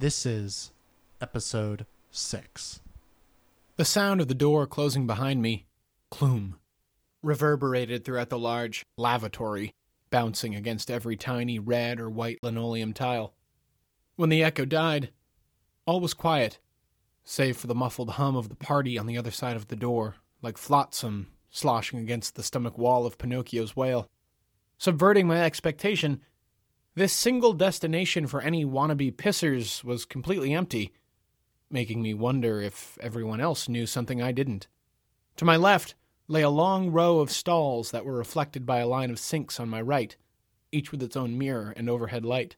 This is episode 6. The sound of the door closing behind me, cloom, reverberated throughout the large lavatory, bouncing against every tiny red or white linoleum tile. When the echo died, all was quiet, save for the muffled hum of the party on the other side of the door, like flotsam sloshing against the stomach wall of Pinocchio's wail. Subverting my expectation, this single destination for any wannabe pissers was completely empty, making me wonder if everyone else knew something I didn't. To my left lay a long row of stalls that were reflected by a line of sinks on my right, each with its own mirror and overhead light.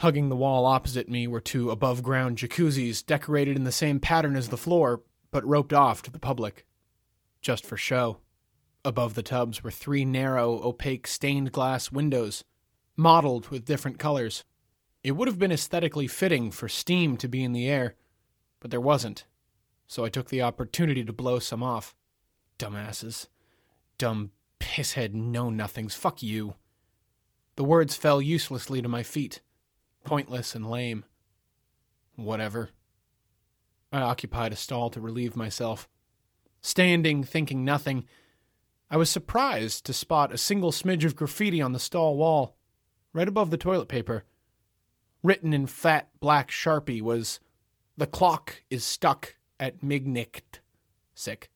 Hugging the wall opposite me were two above-ground jacuzzis decorated in the same pattern as the floor, but roped off to the public, just for show. Above the tubs were 3 narrow, opaque stained glass windows, mottled with different colors. It would have been aesthetically fitting for steam to be in the air, but there wasn't, so I took the opportunity to blow some off. Dumbasses. Dumb pisshead know-nothings. Fuck you. The words fell uselessly to my feet, pointless and lame. Whatever. I occupied a stall to relieve myself. Standing, thinking nothing, I was surprised to spot a single smidge of graffiti on the stall wall, right above the toilet paper. Written in fat black Sharpie was, "The clock is stuck at midnight." Sick.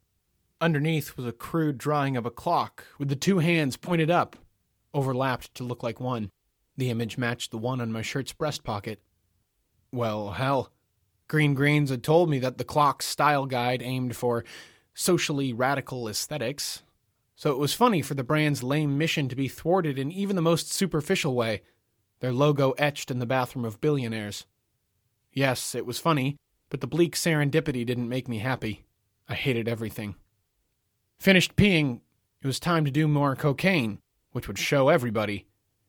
Underneath was a crude drawing of a clock, with the 2 hands pointed up, overlapped to look like one. The image matched the one on my shirt's breast pocket. Well, hell. Green Greens had told me that the clock's style guide aimed for socially radical aesthetics, so it was funny for the brand's lame mission to be thwarted in even the most superficial way, their logo etched in the bathroom of billionaires. Yes, it was funny, but the bleak serendipity didn't make me happy. I hated everything. Finished peeing, it was time to do more cocaine, which would show everybody,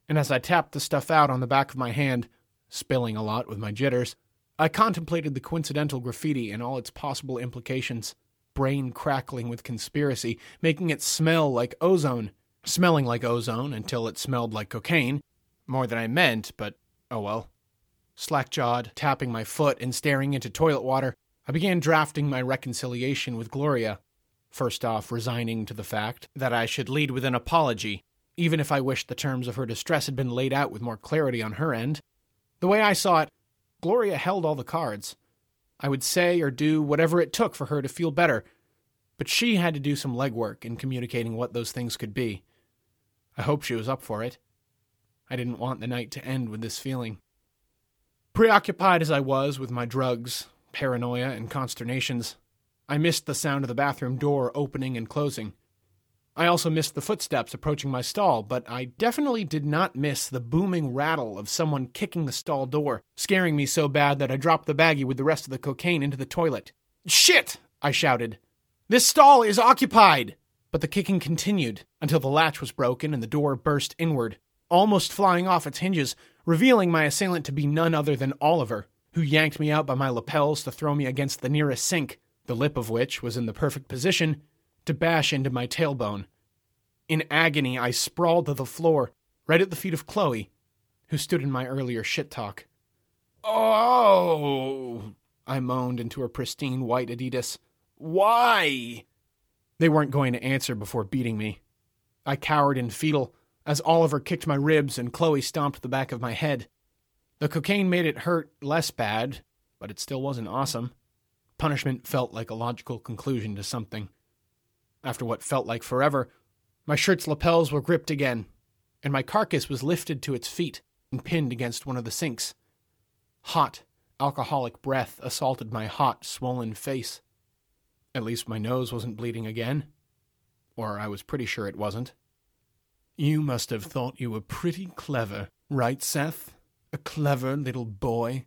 and as I tapped the stuff out on the back of my hand, spilling a lot with my jitters, I contemplated the coincidental graffiti and all its possible implications, brain crackling with conspiracy, making it smell like ozone, smelling like ozone until it smelled like cocaine, more than I meant, but oh well. Slack-jawed, tapping my foot and staring into toilet water, I began drafting my reconciliation with Gloria. First off, resigning to the fact that I should lead with an apology, even if I wished the terms of her distress had been laid out with more clarity on her end. The way I saw it, Gloria held all the cards. I would say or do whatever it took for her to feel better, but she had to do some legwork in communicating what those things could be. I hoped she was up for it. I didn't want the night to end with this feeling. Preoccupied as I was with my drugs, paranoia, and consternations, I missed the sound of the bathroom door opening and closing. I also missed the footsteps approaching my stall, but I definitely did not miss the booming rattle of someone kicking the stall door, scaring me so bad that I dropped the baggie with the rest of the cocaine into the toilet. "Shit!" I shouted. "This stall is occupied!" But the kicking continued until the latch was broken and the door burst inward, almost flying off its hinges, revealing my assailant to be none other than Oliver, who yanked me out by my lapels to throw me against the nearest sink, the lip of which was in the perfect position to bash into my tailbone. In agony, I sprawled to the floor, right at the feet of Chloe, who stood in my earlier shit talk. "Oh," I moaned into her pristine white Adidas. "Why?" They weren't going to answer before beating me. I cowered in fetal, as Oliver kicked my ribs and Chloe stomped the back of my head. The cocaine made it hurt less bad, but it still wasn't awesome. Punishment felt like a logical conclusion to something. After what felt like forever, my shirt's lapels were gripped again, and my carcass was lifted to its feet and pinned against one of the sinks. Hot, alcoholic breath assaulted my hot, swollen face. At least my nose wasn't bleeding again. Or I was pretty sure it wasn't. "You must have thought you were pretty clever, right, Seth? A clever little boy."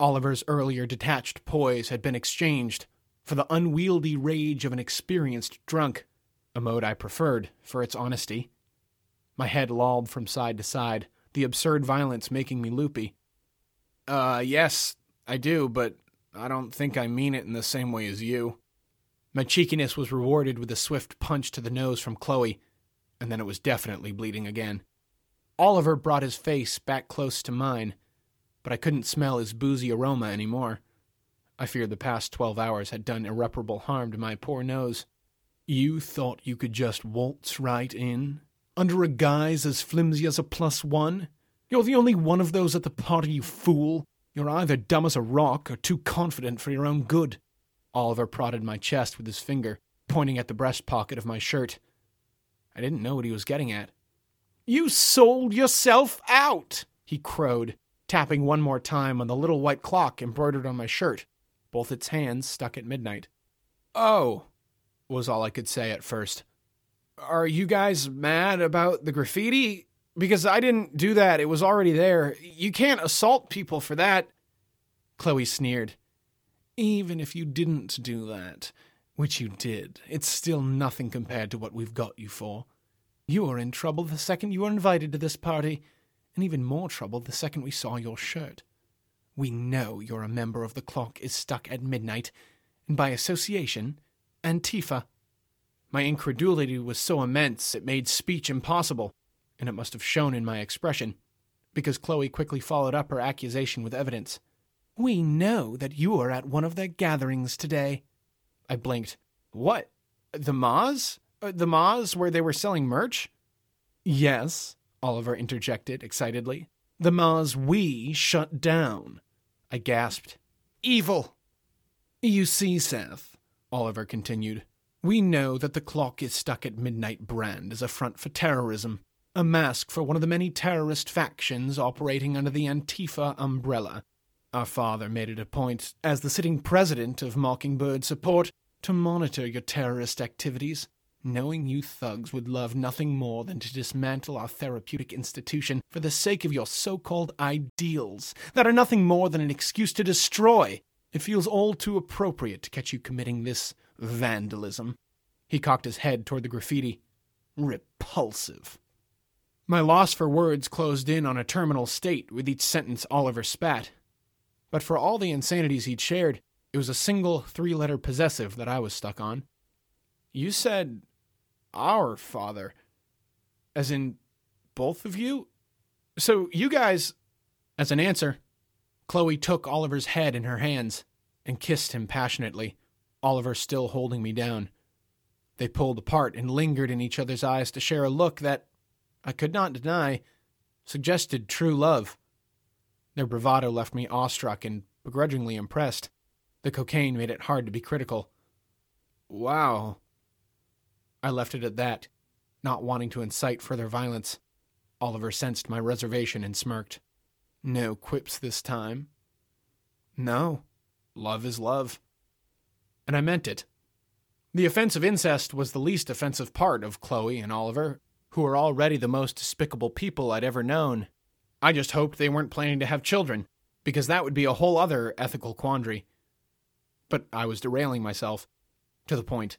Oliver's earlier detached poise had been exchanged for the unwieldy rage of an experienced drunk, a mode I preferred for its honesty. My head lolled from side to side, the absurd violence making me loopy. Yes, I do, but I don't think I mean it in the same way as you." My cheekiness was rewarded with a swift punch to the nose from Chloe, and then it was definitely bleeding again. Oliver brought his face back close to mine, but I couldn't smell his boozy aroma anymore. I feared the past 12 hours had done irreparable harm to my poor nose. You thought you could just waltz right in? Under a guise as flimsy as a +1? You're the only one of those at the party, you fool. You're either dumb as a rock or too confident for your own good. Oliver prodded my chest with his finger, pointing at the breast pocket of my shirt. I didn't know what he was getting at. You sold yourself out, he crowed, tapping one more time on the little white clock embroidered on my shirt, both its hands stuck at midnight. Oh, was all I could say at first. Are you guys mad about the graffiti? Because I didn't do that. It was already there. You can't assault people for that. Chloe sneered. Even if you didn't do that, which you did, it's still nothing compared to what we've got you for. You were in trouble the second you were invited to this party, and even more trouble the second we saw your shirt. We know you're a member of The Clock is Stuck at Midnight, and by association, Antifa. My incredulity was so immense it made speech impossible, and it must have shown in my expression, because Chloe quickly followed up her accusation with evidence. We know that you were at one of their gatherings today. I blinked. What? The Ma's? The Ma's where they were selling merch? Yes, Oliver interjected excitedly. The Ma's we shut down. I gasped. Evil! You see, Seth, Oliver continued. We know that the Clock is Stuck at Midnight brand is a front for terrorism. A mask for one of the many terrorist factions operating under the Antifa umbrella. Our father made it a point, as the sitting president of Mockingbird Support, to monitor your terrorist activities, knowing you thugs would love nothing more than to dismantle our therapeutic institution for the sake of your so-called ideals that are nothing more than an excuse to destroy. It feels all too appropriate to catch you committing this vandalism. He cocked his head toward the graffiti. Repulsive. My loss for words closed in on a terminal state with each sentence Oliver spat. But for all the insanities he'd shared, it was a single 3-letter possessive that I was stuck on. You said, our father, as in both of you? So you guys, as an answer, Chloe took Oliver's head in her hands and kissed him passionately, Oliver still holding me down. They pulled apart and lingered in each other's eyes to share a look that, I could not deny, suggested true love. Their bravado left me awestruck and begrudgingly impressed. The cocaine made it hard to be critical. Wow. I left it at that, not wanting to incite further violence. Oliver sensed my reservation and smirked. No quips this time. No. Love is love. And I meant it. The offense of incest was the least offensive part of Chloe and Oliver, who were already the most despicable people I'd ever known. I just hoped they weren't planning to have children, because that would be a whole other ethical quandary. But I was derailing myself. To the point.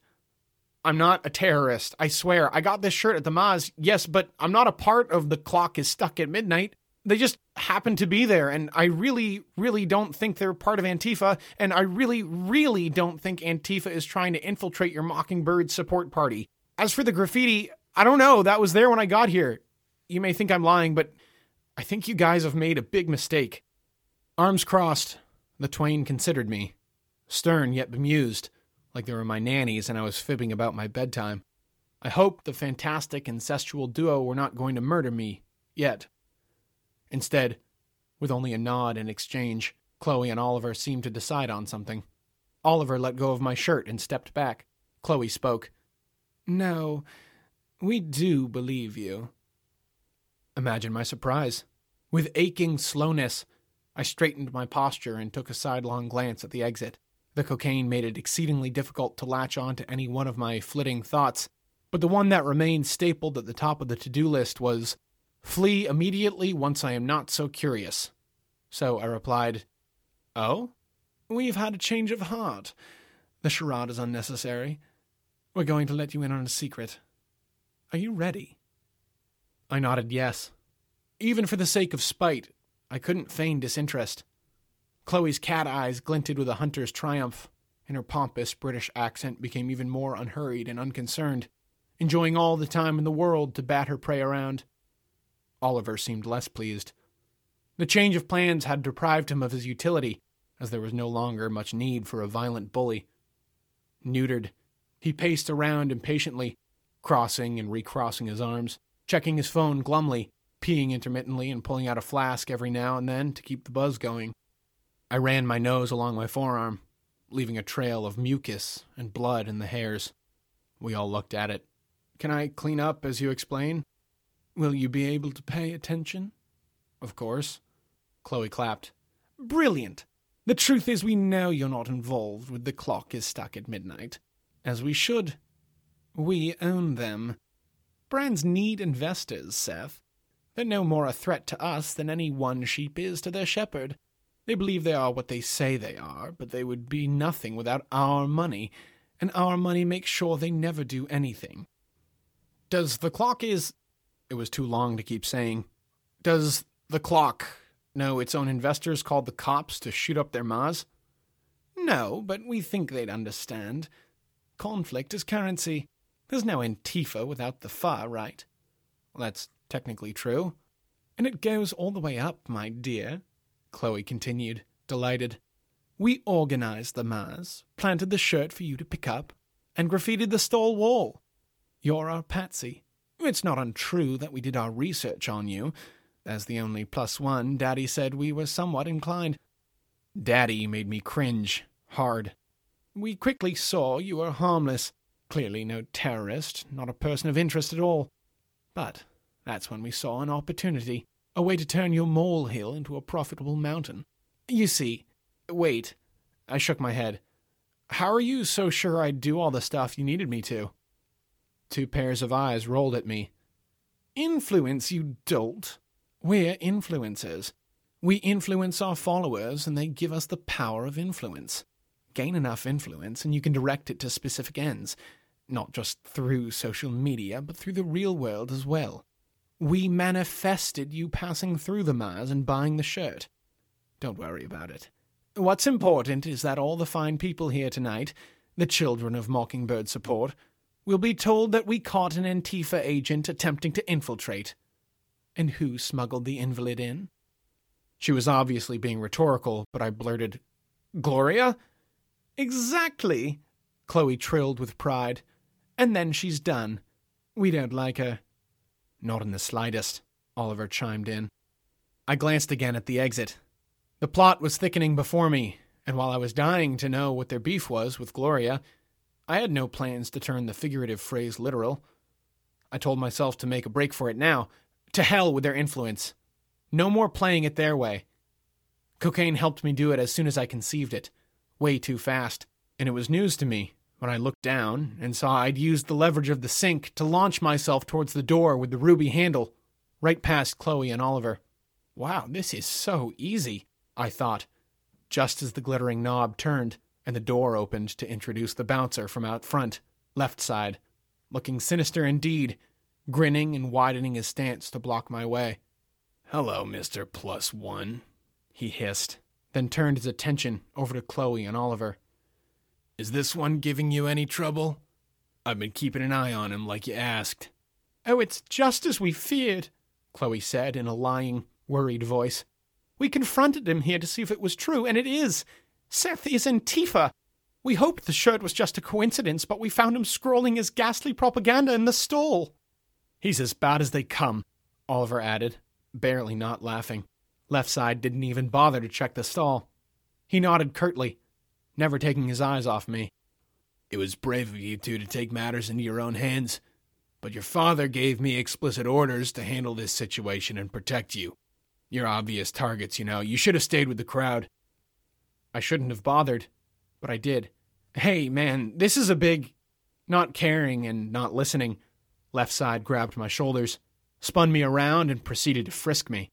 I'm not a terrorist, I swear. I got this shirt at the Ma's, yes, but I'm not a part of The Clock is Stuck at Midnight. They just happened to be there, and I really, really don't think they're part of Antifa, and I really, really don't think Antifa is trying to infiltrate your Mockingbird Support party. As for the graffiti, I don't know, that was there when I got here. You may think I'm lying, but I think you guys have made a big mistake. Arms crossed, the twain considered me, stern yet bemused, like they were my nannies and I was fibbing about my bedtime. I hoped the fantastic incestual duo were not going to murder me, yet. Instead, with only a nod in exchange, Chloe and Oliver seemed to decide on something. Oliver let go of my shirt and stepped back. Chloe spoke. No, we do believe you. Imagine my surprise. With aching slowness, I straightened my posture and took a sidelong glance at the exit. The cocaine made it exceedingly difficult to latch on to any one of my flitting thoughts, but the one that remained stapled at the top of the to-do list was, flee immediately once I am not so curious. So I replied, Oh? We've had a change of heart. The charade is unnecessary. We're going to let you in on a secret. Are you ready? I nodded yes. Even for the sake of spite, I couldn't feign disinterest. Chloe's cat eyes glinted with a hunter's triumph, and her pompous British accent became even more unhurried and unconcerned, enjoying all the time in the world to bat her prey around. Oliver seemed less pleased. The change of plans had deprived him of his utility, as there was no longer much need for a violent bully. Neutered, he paced around impatiently, crossing and recrossing his arms, checking his phone glumly, peeing intermittently and pulling out a flask every now and then to keep the buzz going. I ran my nose along my forearm, leaving a trail of mucus and blood in the hairs. We all looked at it. Can I clean up as you explain? Will you be able to pay attention? Of course. Chloe clapped. Brilliant! The truth is we know you're not involved with The Clock is Stuck at Midnight. As we should. We own them. Brands need investors, Seth. They're no more a threat to us than any one sheep is to their shepherd. They believe they are what they say they are, but they would be nothing without our money, and our money makes sure they never do anything. Does the clock is... It was too long to keep saying. Does the clock know its own investors called the cops to shoot up their ma's? No, but we think they'd understand. Conflict is currency. There's no Antifa without the far right. Well, that's technically true. And it goes all the way up, my dear. Chloe continued, delighted. We organized the Ma's, planted the shirt for you to pick up, and graffitied the stall wall. You're our patsy. It's not untrue that we did our research on you. As the only plus one, Daddy said we were somewhat inclined. Daddy made me cringe, hard. We quickly saw you were harmless. Clearly no terrorist, not a person of interest at all. But that's when we saw an opportunity. A way to turn your molehill into a profitable mountain. You see, wait, I shook my head. How are you so sure I'd do all the stuff you needed me to? Two pairs of eyes rolled at me. Influence, you dolt. We're influencers. We influence our followers and they give us the power of influence. Gain enough influence and you can direct it to specific ends, not just through social media, but through the real world as well. We manifested you passing through the Ma's and buying the shirt. Don't worry about it. What's important is that all the fine people here tonight, the children of Mockingbird Support, will be told that we caught an Antifa agent attempting to infiltrate. And who smuggled the invalid in? She was obviously being rhetorical, but I blurted, Gloria? Exactly, Chloe trilled with pride. And then she's done. We don't like her. Not in the slightest, Oliver chimed in. I glanced again at the exit. The plot was thickening before me, and while I was dying to know what their beef was with Gloria, I had no plans to turn the figurative phrase literal. I told myself to make a break for it now. To hell with their influence. No more playing it their way. Cocaine helped me do it as soon as I conceived it. Way too fast. And it was news to me. When I looked down and saw I'd used the leverage of the sink to launch myself towards the door with the ruby handle, right past Chloe and Oliver. Wow, this is so easy, I thought, just as the glittering knob turned and the door opened to introduce the bouncer from out front, left side, looking sinister indeed, grinning and widening his stance to block my way. Hello, Mr. Plus One, he hissed, then turned his attention over to Chloe and Oliver. Is this one giving you any trouble? I've been keeping an eye on him like you asked. Oh, it's just as we feared, Chloe said in a lying, worried voice. We confronted him here to see if it was true, and it is. Seth is Antifa. We hoped the shirt was just a coincidence, but we found him scrawling his ghastly propaganda in the stall. He's as bad as they come, Oliver added, barely not laughing. Left side didn't even bother to check the stall. He nodded curtly, never taking his eyes off me. It was brave of you two to take matters into your own hands, but your father gave me explicit orders to handle this situation and protect you. You're obvious targets, you know. You should have stayed with the crowd. I shouldn't have bothered, but I did. Hey, man, this is a big... Not caring and not listening. Left side grabbed my shoulders, spun me around, and proceeded to frisk me.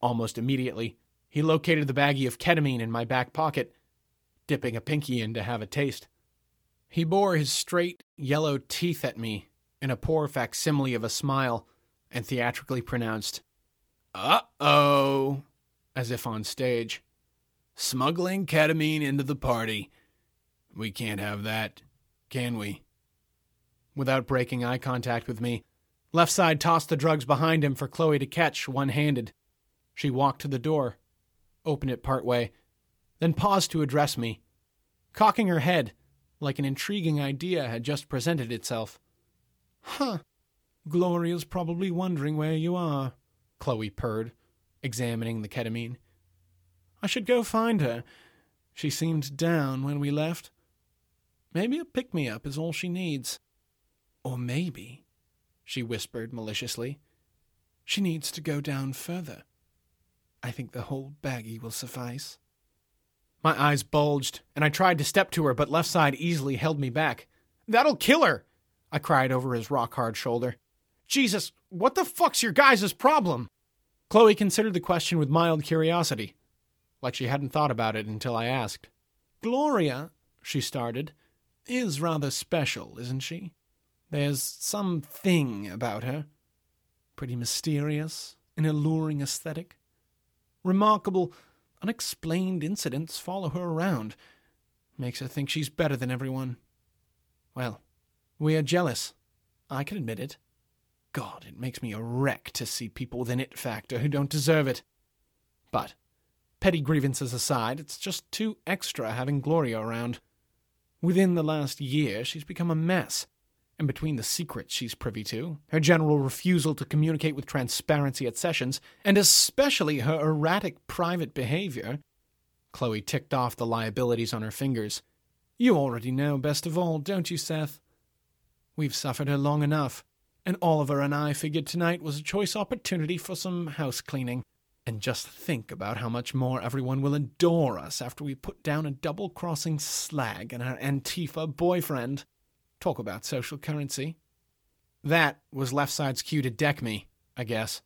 Almost immediately, he located the baggie of ketamine in my back pocket, dipping a pinky in to have a taste. He bore his straight, yellow teeth at me in a poor facsimile of a smile and theatrically pronounced, Uh-oh, as if on stage. Smuggling ketamine into the party. We can't have that, can we? Without breaking eye contact with me, left side tossed the drugs behind him for Chloe to catch one-handed. She walked to the door, opened it partway, then paused to address me, cocking her head like an intriguing idea had just presented itself. "Huh. Gloria's probably wondering where you are," Chloe purred, examining the ketamine. "I should go find her. She seemed down when we left. Maybe a pick-me-up is all she needs. Or maybe," she whispered maliciously, "she needs to go down further. I think the whole baggie will suffice." My eyes bulged, and I tried to step to her, but Left Side easily held me back. "That'll kill her!" I cried over his rock-hard shoulder. "Jesus, what the fuck's your guys' problem?" Chloe considered the question with mild curiosity, like she hadn't thought about it until I asked. "Gloria," she started, "is rather special, isn't she? There's something about her. Pretty mysterious, an alluring aesthetic. Remarkable, unexplained incidents follow her around. Makes her think she's better than everyone. Well, we are jealous. I can admit it. God, it makes me a wreck to see people with an it factor who don't deserve it. But, petty grievances aside, it's just too extra having Gloria around. Within the last year, she's become a mess. And between the secrets she's privy to, her general refusal to communicate with transparency at sessions, and especially her erratic private behavior," Chloe ticked off the liabilities on her fingers. "You already know best of all, don't you, Seth? We've suffered her long enough, and Oliver and I figured tonight was a choice opportunity for some house cleaning. And just think about how much more everyone will adore us after we put down a double-crossing slag and her Antifa boyfriend. Talk about social currency." That was Leftside's cue to deck me, I guess.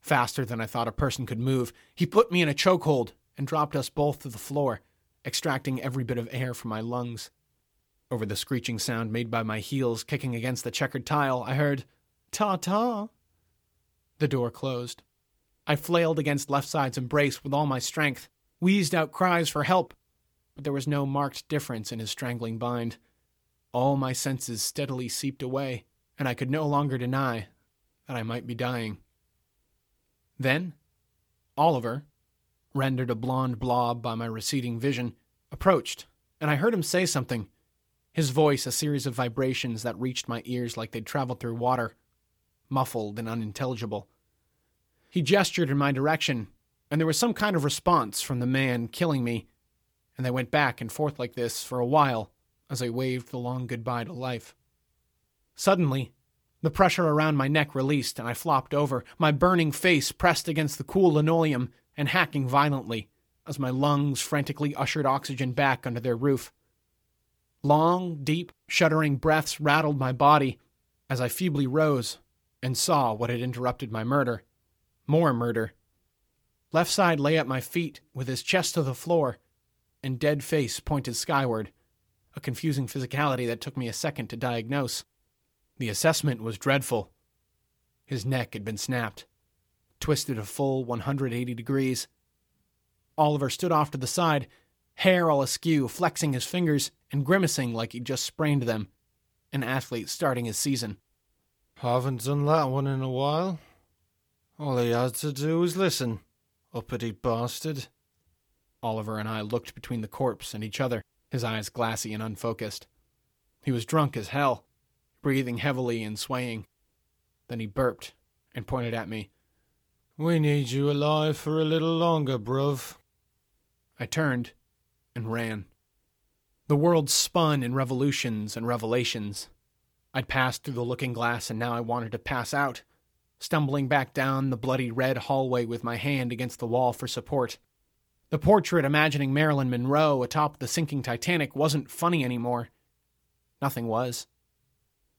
Faster than I thought a person could move, he put me in a chokehold and dropped us both to the floor, extracting every bit of air from my lungs. Over the screeching sound made by my heels kicking against the checkered tile, I heard, "Ta-ta." The door closed. I flailed against Leftside's embrace with all my strength, wheezed out cries for help, but there was no marked difference in his strangling bind. All my senses steadily seeped away, and I could no longer deny that I might be dying. Then, Oliver, rendered a blonde blob by my receding vision, approached, and I heard him say something, his voice a series of vibrations that reached my ears like they'd traveled through water, muffled and unintelligible. He gestured in my direction, and there was some kind of response from the man killing me, and they went back and forth like this for a while, as I waved the long goodbye to life. Suddenly, the pressure around my neck released and I flopped over, my burning face pressed against the cool linoleum and hacking violently as my lungs frantically ushered oxygen back under their roof. Long, deep, shuddering breaths rattled my body as I feebly rose and saw what had interrupted my murder. More murder. Left Side lay at my feet with his chest to the floor and dead face pointed skyward, a confusing physicality that took me a second to diagnose. The assessment was dreadful. His neck had been snapped, twisted a full 180 degrees. Oliver stood off to the side, hair all askew, flexing his fingers and grimacing like he'd just sprained them, an athlete starting his season. "Haven't done that one in a while. All he had to do was listen, uppity bastard." Oliver and I looked between the corpse and each other, his eyes glassy and unfocused. He was drunk as hell, breathing heavily and swaying. Then he burped and pointed at me. "We need you alive for a little longer, bruv." I turned and ran. The world spun in revolutions and revelations. I'd passed through the looking glass and now I wanted to pass out, stumbling back down the bloody red hallway with my hand against the wall for support. The portrait imagining Marilyn Monroe atop the sinking Titanic wasn't funny anymore. Nothing was.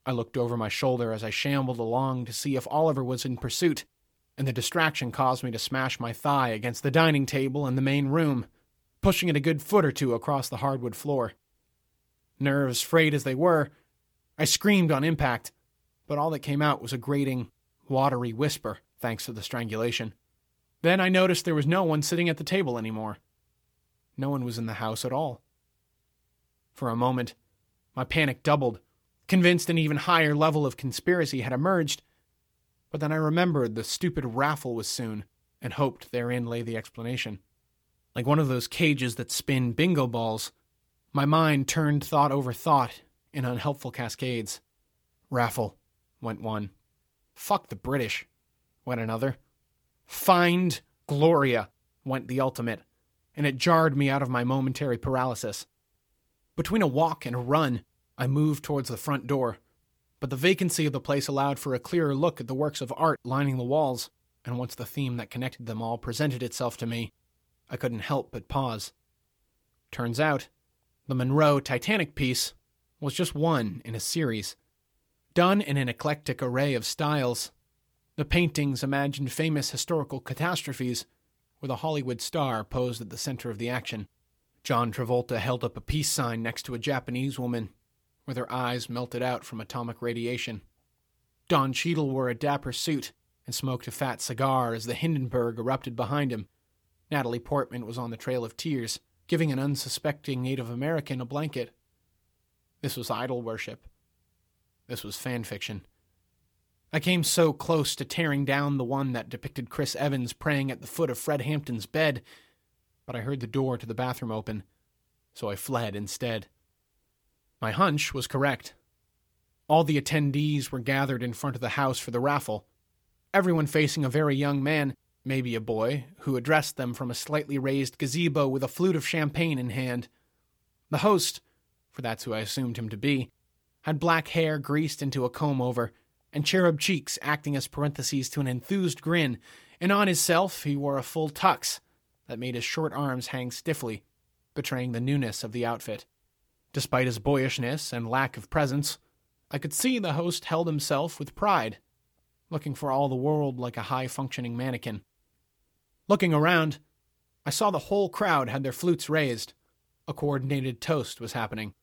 I looked over my shoulder as I shambled along to see if Oliver was in pursuit, and the distraction caused me to smash my thigh against the dining table in the main room, pushing it a good foot or two across the hardwood floor. Nerves frayed as they were, I screamed on impact, but all that came out was a grating, watery whisper, thanks to the strangulation. Then I noticed there was no one sitting at the table anymore. No one was in the house at all. For a moment, my panic doubled, convinced an even higher level of conspiracy had emerged, but then I remembered the stupid raffle was soon, and hoped therein lay the explanation. Like one of those cages that spin bingo balls, my mind turned thought over thought in unhelpful cascades. Raffle, went one. Fuck the British, went another. Find Gloria, went the ultimate, and it jarred me out of my momentary paralysis. Between a walk and a run, I moved towards the front door, but the vacancy of the place allowed for a clearer look at the works of art lining the walls, and once the theme that connected them all presented itself to me, I couldn't help but pause. Turns out, the Monroe Titanic piece was just one in a series. Done in an eclectic array of styles, the paintings imagined famous historical catastrophes with a Hollywood star posed at the center of the action. John Travolta held up a peace sign next to a Japanese woman with her eyes melted out from atomic radiation. Don Cheadle wore a dapper suit and smoked a fat cigar as the Hindenburg erupted behind him. Natalie Portman was on the Trail of Tears, giving an unsuspecting Native American a blanket. This was idol worship. This was fan fiction. I came so close to tearing down the one that depicted Chris Evans praying at the foot of Fred Hampton's bed, but I heard the door to the bathroom open, so I fled instead. My hunch was correct. All the attendees were gathered in front of the house for the raffle, everyone facing a very young man, maybe a boy, who addressed them from a slightly raised gazebo with a flute of champagne in hand. The host, for that's who I assumed him to be, had black hair greased into a comb-over, and cherub cheeks acting as parentheses to an enthused grin, and on himself he wore a full tux that made his short arms hang stiffly, betraying the newness of the outfit. Despite his boyishness and lack of presence, I could see the host held himself with pride, looking for all the world like a high-functioning mannequin. Looking around, I saw the whole crowd had their flutes raised. A coordinated toast was happening.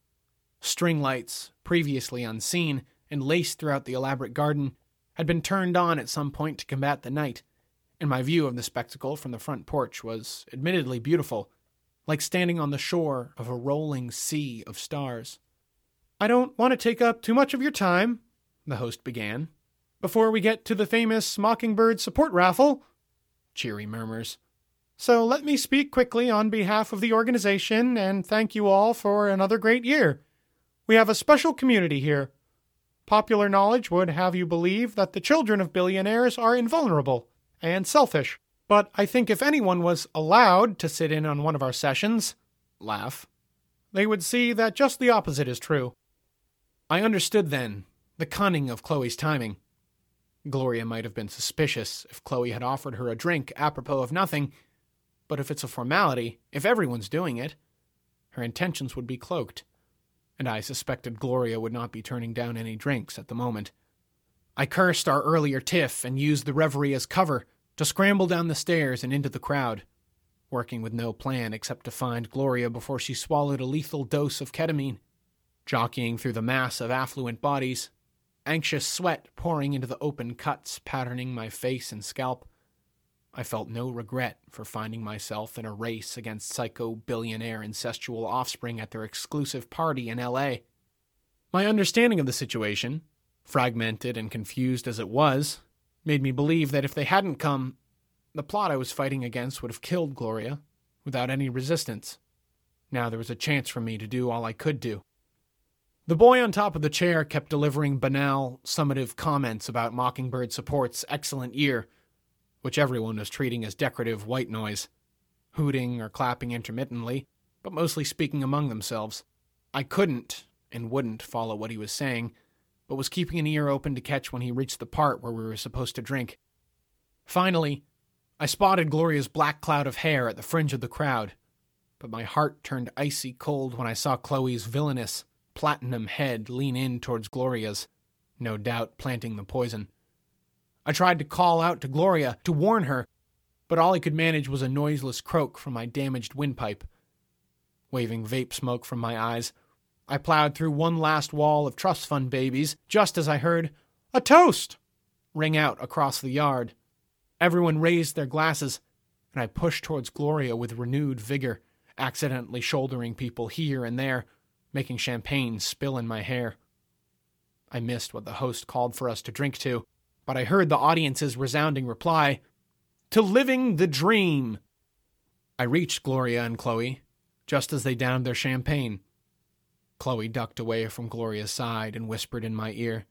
String lights, previously unseen, and laced throughout the elaborate garden, had been turned on at some point to combat the night, and my view of the spectacle from the front porch was admittedly beautiful, like standing on the shore of a rolling sea of stars. "I don't want to take up too much of your time," the host began, "before we get to the famous Mockingbird Support Raffle," cheery murmurs. "So let me speak quickly on behalf of the organization and thank you all for another great year. We have a special community here. Popular knowledge would have you believe that the children of billionaires are invulnerable and selfish, but I think if anyone was allowed to sit in on one of our sessions, laugh, they would see that just the opposite is true." I understood then the cunning of Chloe's timing. Gloria might have been suspicious if Chloe had offered her a drink apropos of nothing, but if it's a formality, if everyone's doing it, her intentions would be cloaked, and I suspected Gloria would not be turning down any drinks at the moment. I cursed our earlier tiff and used the reverie as cover to scramble down the stairs and into the crowd, working with no plan except to find Gloria before she swallowed a lethal dose of ketamine. Jockeying through the mass of affluent bodies, anxious sweat pouring into the open cuts patterning my face and scalp, I felt no regret for finding myself in a race against psycho-billionaire incestual offspring at their exclusive party in L.A. My understanding of the situation, fragmented and confused as it was, made me believe that if they hadn't come, the plot I was fighting against would have killed Gloria without any resistance. Now there was a chance for me to do all I could do. The boy on top of the chair kept delivering banal, summative comments about Mockingbird Support's excellent year, which everyone was treating as decorative white noise, hooting or clapping intermittently, but mostly speaking among themselves. I couldn't and wouldn't follow what he was saying, but was keeping an ear open to catch when he reached the part where we were supposed to drink. Finally, I spotted Gloria's black cloud of hair at the fringe of the crowd, but my heart turned icy cold when I saw Chloe's villainous, platinum head lean in towards Gloria's, no doubt planting the poison. I tried to call out to Gloria to warn her, but all I could manage was a noiseless croak from my damaged windpipe. Waving vape smoke from my eyes, I plowed through one last wall of trust fund babies just as I heard "a toast" ring out across the yard. Everyone raised their glasses, and I pushed towards Gloria with renewed vigor, accidentally shouldering people here and there, making champagne spill in my hair. I missed what the host called for us to drink to, but I heard the audience's resounding reply, to living the dream. I reached Gloria and Chloe, just as they downed their champagne. Chloe ducked away from Gloria's side and whispered in my ear,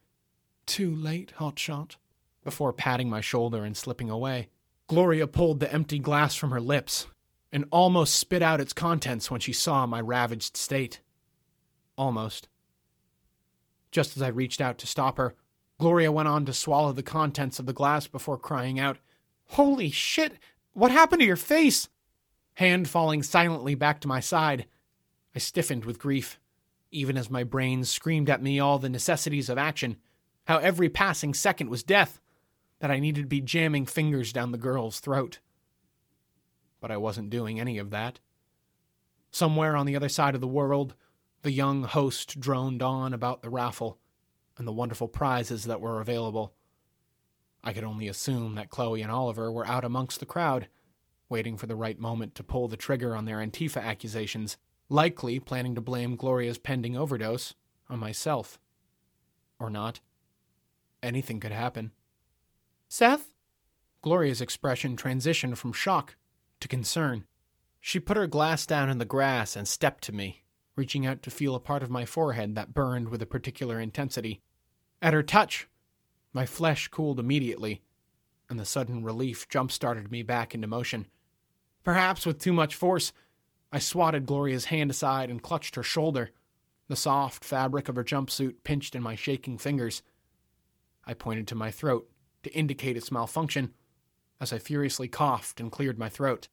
"Too late, hotshot," before patting my shoulder and slipping away. Gloria pulled the empty glass from her lips and almost spit out its contents when she saw my ravaged state. Almost. Just as I reached out to stop her, Gloria went on to swallow the contents of the glass before crying out, "Holy shit! What happened to your face?" Hand falling silently back to my side. I stiffened with grief, even as my brain screamed at me all the necessities of action, how every passing second was death, that I needed to be jamming fingers down the girl's throat. But I wasn't doing any of that. Somewhere on the other side of the world, the young host droned on about the raffle and the wonderful prizes that were available. I could only assume that Chloe and Oliver were out amongst the crowd, waiting for the right moment to pull the trigger on their Antifa accusations, likely planning to blame Gloria's pending overdose on myself. Or not. Anything could happen. "Seth?" Gloria's expression transitioned from shock to concern. She put her glass down in the grass and stepped to me, reaching out to feel a part of my forehead that burned with a particular intensity. At her touch, my flesh cooled immediately, and the sudden relief jump-started me back into motion. Perhaps with too much force, I swatted Gloria's hand aside and clutched her shoulder, the soft fabric of her jumpsuit pinched in my shaking fingers. I pointed to my throat to indicate its malfunction, as I furiously coughed and cleared my throat.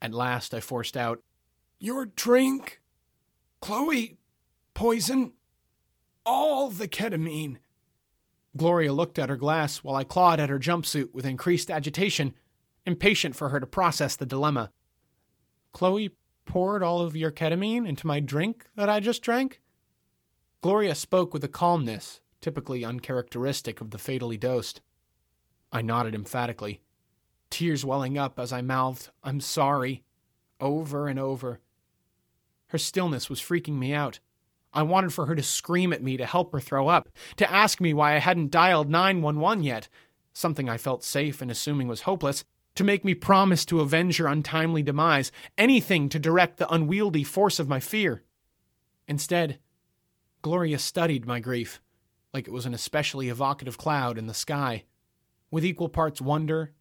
At last I forced out, "Your drink, Chloe, poison, all the ketamine." Gloria looked at her glass while I clawed at her jumpsuit with increased agitation, impatient for her to process the dilemma. "Chloe poured all of your ketamine into my drink that I just drank?" Gloria spoke with a calmness typically uncharacteristic of the fatally dosed. I nodded emphatically, tears welling up as I mouthed, "I'm sorry," over and over. Her stillness was freaking me out. I wanted for her to scream at me to help her throw up, to ask me why I hadn't dialed 911 yet, something I felt safe in assuming was hopeless, to make me promise to avenge her untimely demise, anything to direct the unwieldy force of my fear. Instead, Gloria studied my grief, like it was an especially evocative cloud in the sky, with equal parts wonder,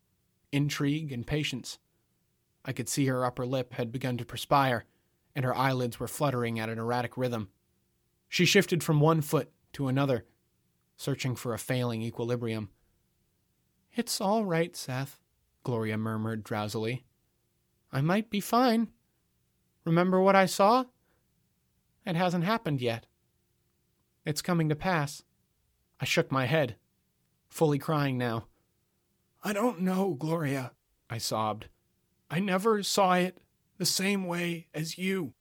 intrigue, and patience. I could see her upper lip had begun to perspire, and her eyelids were fluttering at an erratic rhythm. She shifted from one foot to another, searching for a failing equilibrium. "It's all right, Seth," Gloria murmured drowsily. "I might be fine. Remember what I saw? It hasn't happened yet. It's coming to pass." I shook my head, fully crying now. "I don't know, Gloria," I sobbed. "I never saw it the same way as you."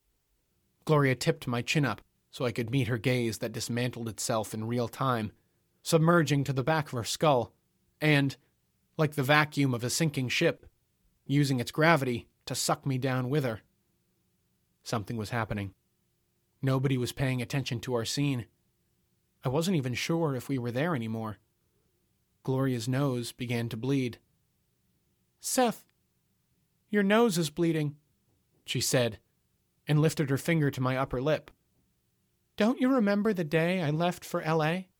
Gloria tipped my chin up, so I could meet her gaze that dismantled itself in real time, submerging to the back of her skull, and, like the vacuum of a sinking ship, using its gravity to suck me down with her. Something was happening. Nobody was paying attention to our scene. I wasn't even sure if we were there anymore. Gloria's nose began to bleed. "Seth, your nose is bleeding," she said, and lifted her finger to my upper lip. "Don't you remember the day I left for L.A.?